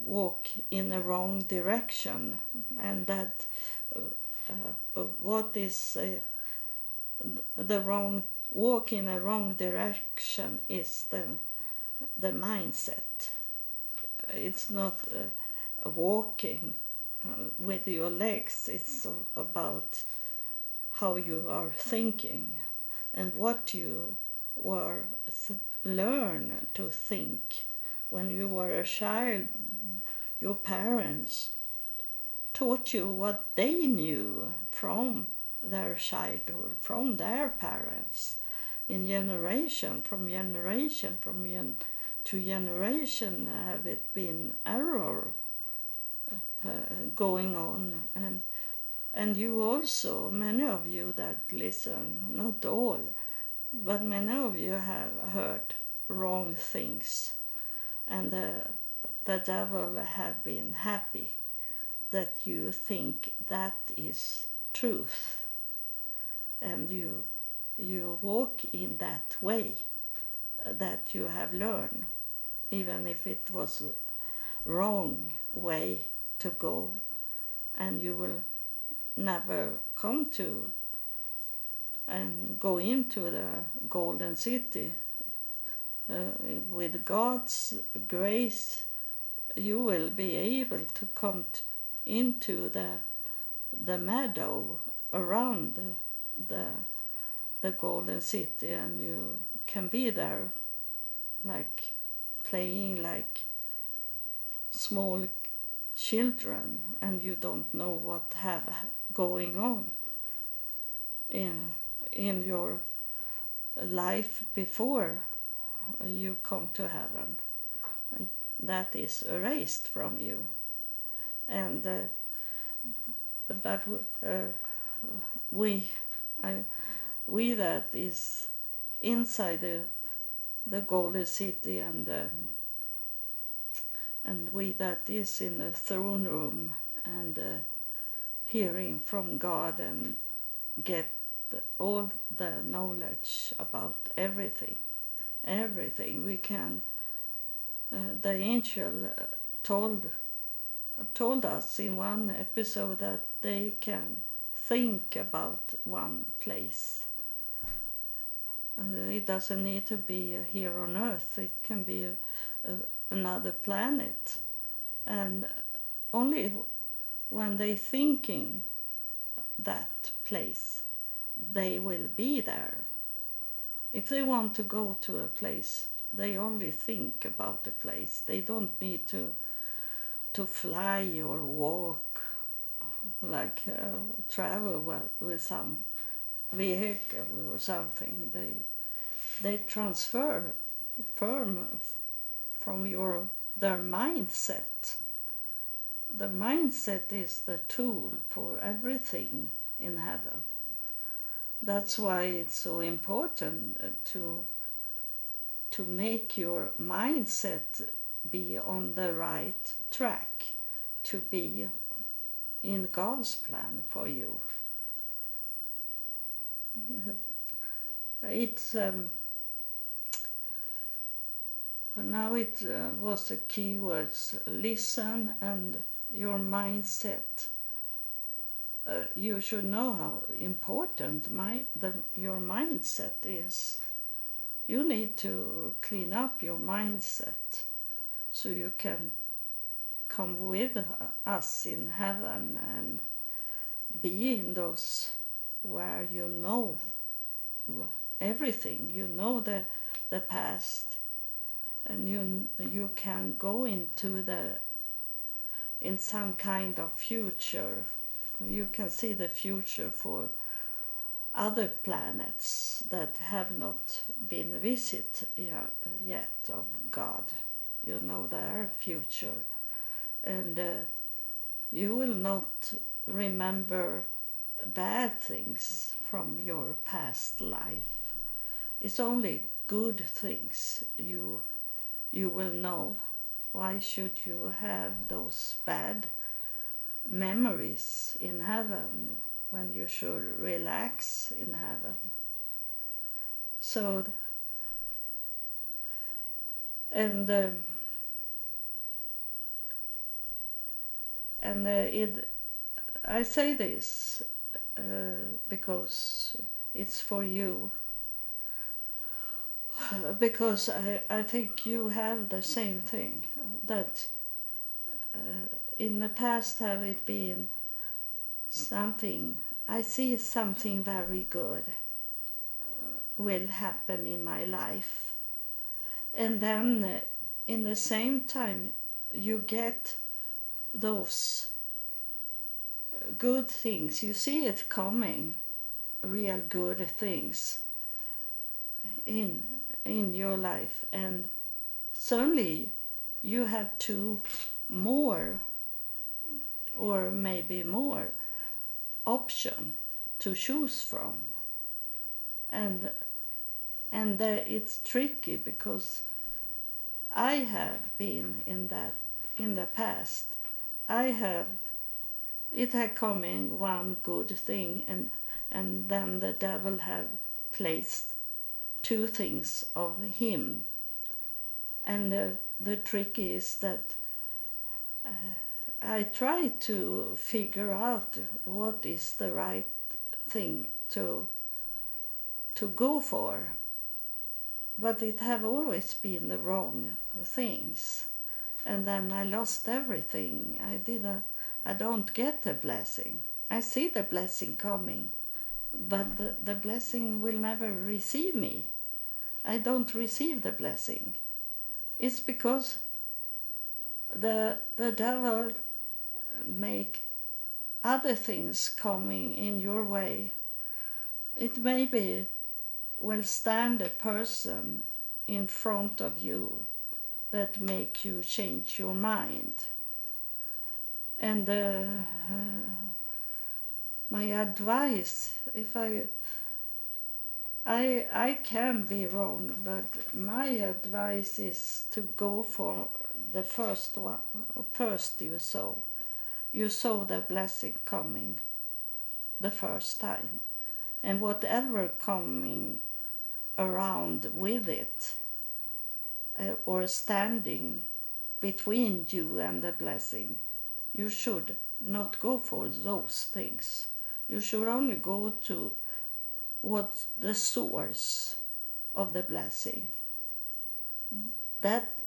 walk in the wrong direction, and that uh, uh, what is uh, the wrong walk in the wrong direction is the the mindset. It's not uh, walking uh, with your legs. It's about how you are thinking and what you were th learn to think. When you were a child, your parents taught you what they knew from their childhood, from their parents, in generation, from generation, from gen to generation have it been error uh, going on. And, and you also, many of you that listen, not all, but many of you have heard wrong things. And uh, the devil have been happy that you think that is truth, and you you walk in that way that you have learned, even if it was a wrong way to go, and you will never come to and go into the Golden City. Uh, with God's grace, you will be able to come t into the the meadow around the, the the Golden City, and you can be there, like playing like small children, and you don't know what have going on in in your life before you come to heaven. It, that is erased from you. And uh, but uh, we I, we that is inside the the Golden City, and um, and we that is in the throne room, and uh, hearing from God, and get all the knowledge about everything. Everything we can. Uh, the angel told told us in one episode that they can think about one place. Uh, it doesn't need to be uh, here on Earth. It can be a, a, another planet, and only when they thinking that place, they will be there. If they want to go to a place, they only think about the place. They don't need to to fly or walk, like uh, travel with some vehicle or something. They they transfer from from your their mindset. The mindset is the tool for everything in heaven. That's why it's so important to to make your mindset be on the right track, to be in God's plan for you. It's um, now it uh, was the key words: listen, and your mindset. Uh, you should know how important my, the, your mindset is. You need to clean up your mindset so you can come with us in heaven and be in those where you know everything. You know the, the past, and you, you can go into the in some kind of future. You can see the future for other planets that have not been visited yet of God. You know their future, and uh, you will not remember bad things from your past life. It's only good things you you will know. Why should you have those bad things? Memories in heaven, when you should relax in heaven. So, and um, and uh, it, I say this uh, because it's for you, because I I think you have the same thing that. Uh, In the past, have it been something? I see something very good uh, will happen in my life, and then uh, in the same time, you get those good things. You see it coming, real good things in in your life, and suddenly you have two more. Or maybe more option to choose from, and and uh, it's tricky, because I have been in that in the past. I have it had come in one good thing, and and then the devil had placed two things of him. And the, the trick is that uh, I try to figure out what is the right thing to to go for, but it have always been the wrong things, and then I lost everything. I didn't. I don't get the blessing. I see the blessing coming, but the, the blessing will never receive me. I don't receive the blessing. It's because the the devil make other things coming in your way. It maybe will stand a person in front of you that make you change your mind. And uh, uh, my advice, if I, I, I can be wrong, but my advice is to go for the first one. First you saw, you saw the blessing coming, the first time, and whatever coming around with it, uh, or standing between you and the blessing. You should not go for those things. You should only go to what's the source of the blessing. That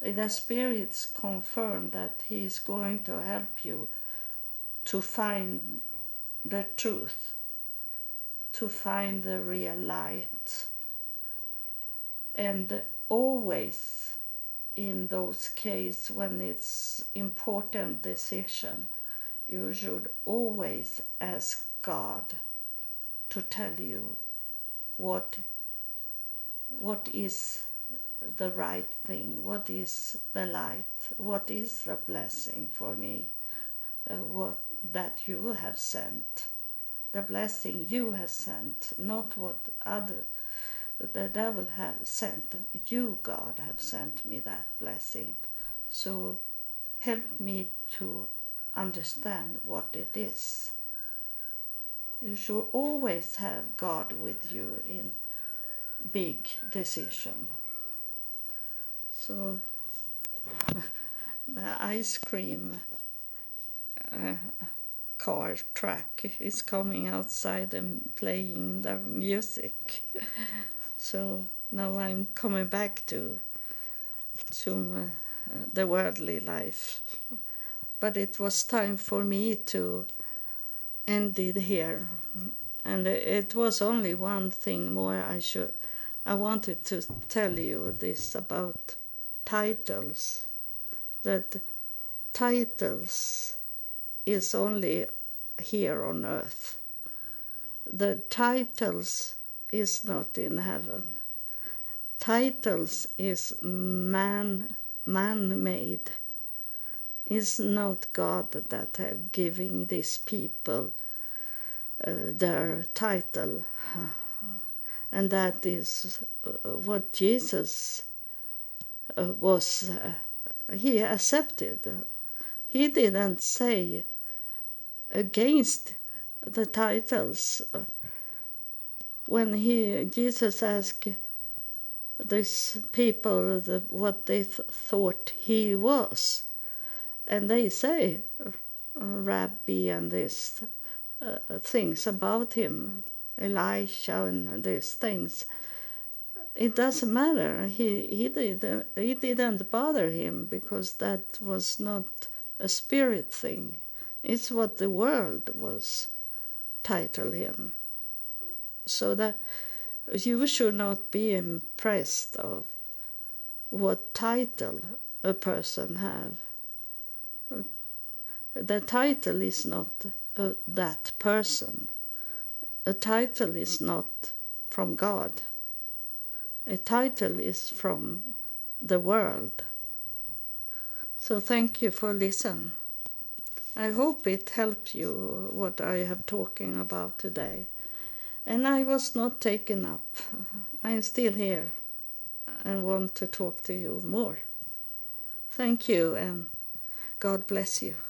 the spirits confirm that he is going to help you to find the truth, to find the real light. And always, in those cases when it's important decision, you should always ask God to tell you what what is the right thing, what is the light, what is the blessing for me, uh, what that you have sent, the blessing you have sent, not what other the devil have sent. You, God, have sent me that blessing. So help me to understand what it is. You should always have God with you in big decision. So the ice cream uh, car track is coming outside and playing the music. So now I'm coming back to to uh, the worldly life, but it was time for me to end it here, and it was only one thing more I should I wanted to tell you this about titles, that titles is only here on earth. The titles is not in heaven. Titles is man, man-made. It's not God that have given these people uh, their title. And that is uh, what Jesus uh, was, uh, he accepted. He didn't say against the titles. When he, Jesus asked these people the, what they th thought he was, and they say, Rabbi and these uh, things about him, Elisha and these things. It doesn't matter. He he didn't he didn't bother him, because that was not a spirit thing. It's what the world was titled him. So that you should not be impressed of what title a person have. The title is not uh, that person. A title is not from God. A title is from the world. So thank you for listening. I hope it helped you what I have talking about today. And I was not taken up. I'm still here and want to talk to you more. Thank you, and God bless you.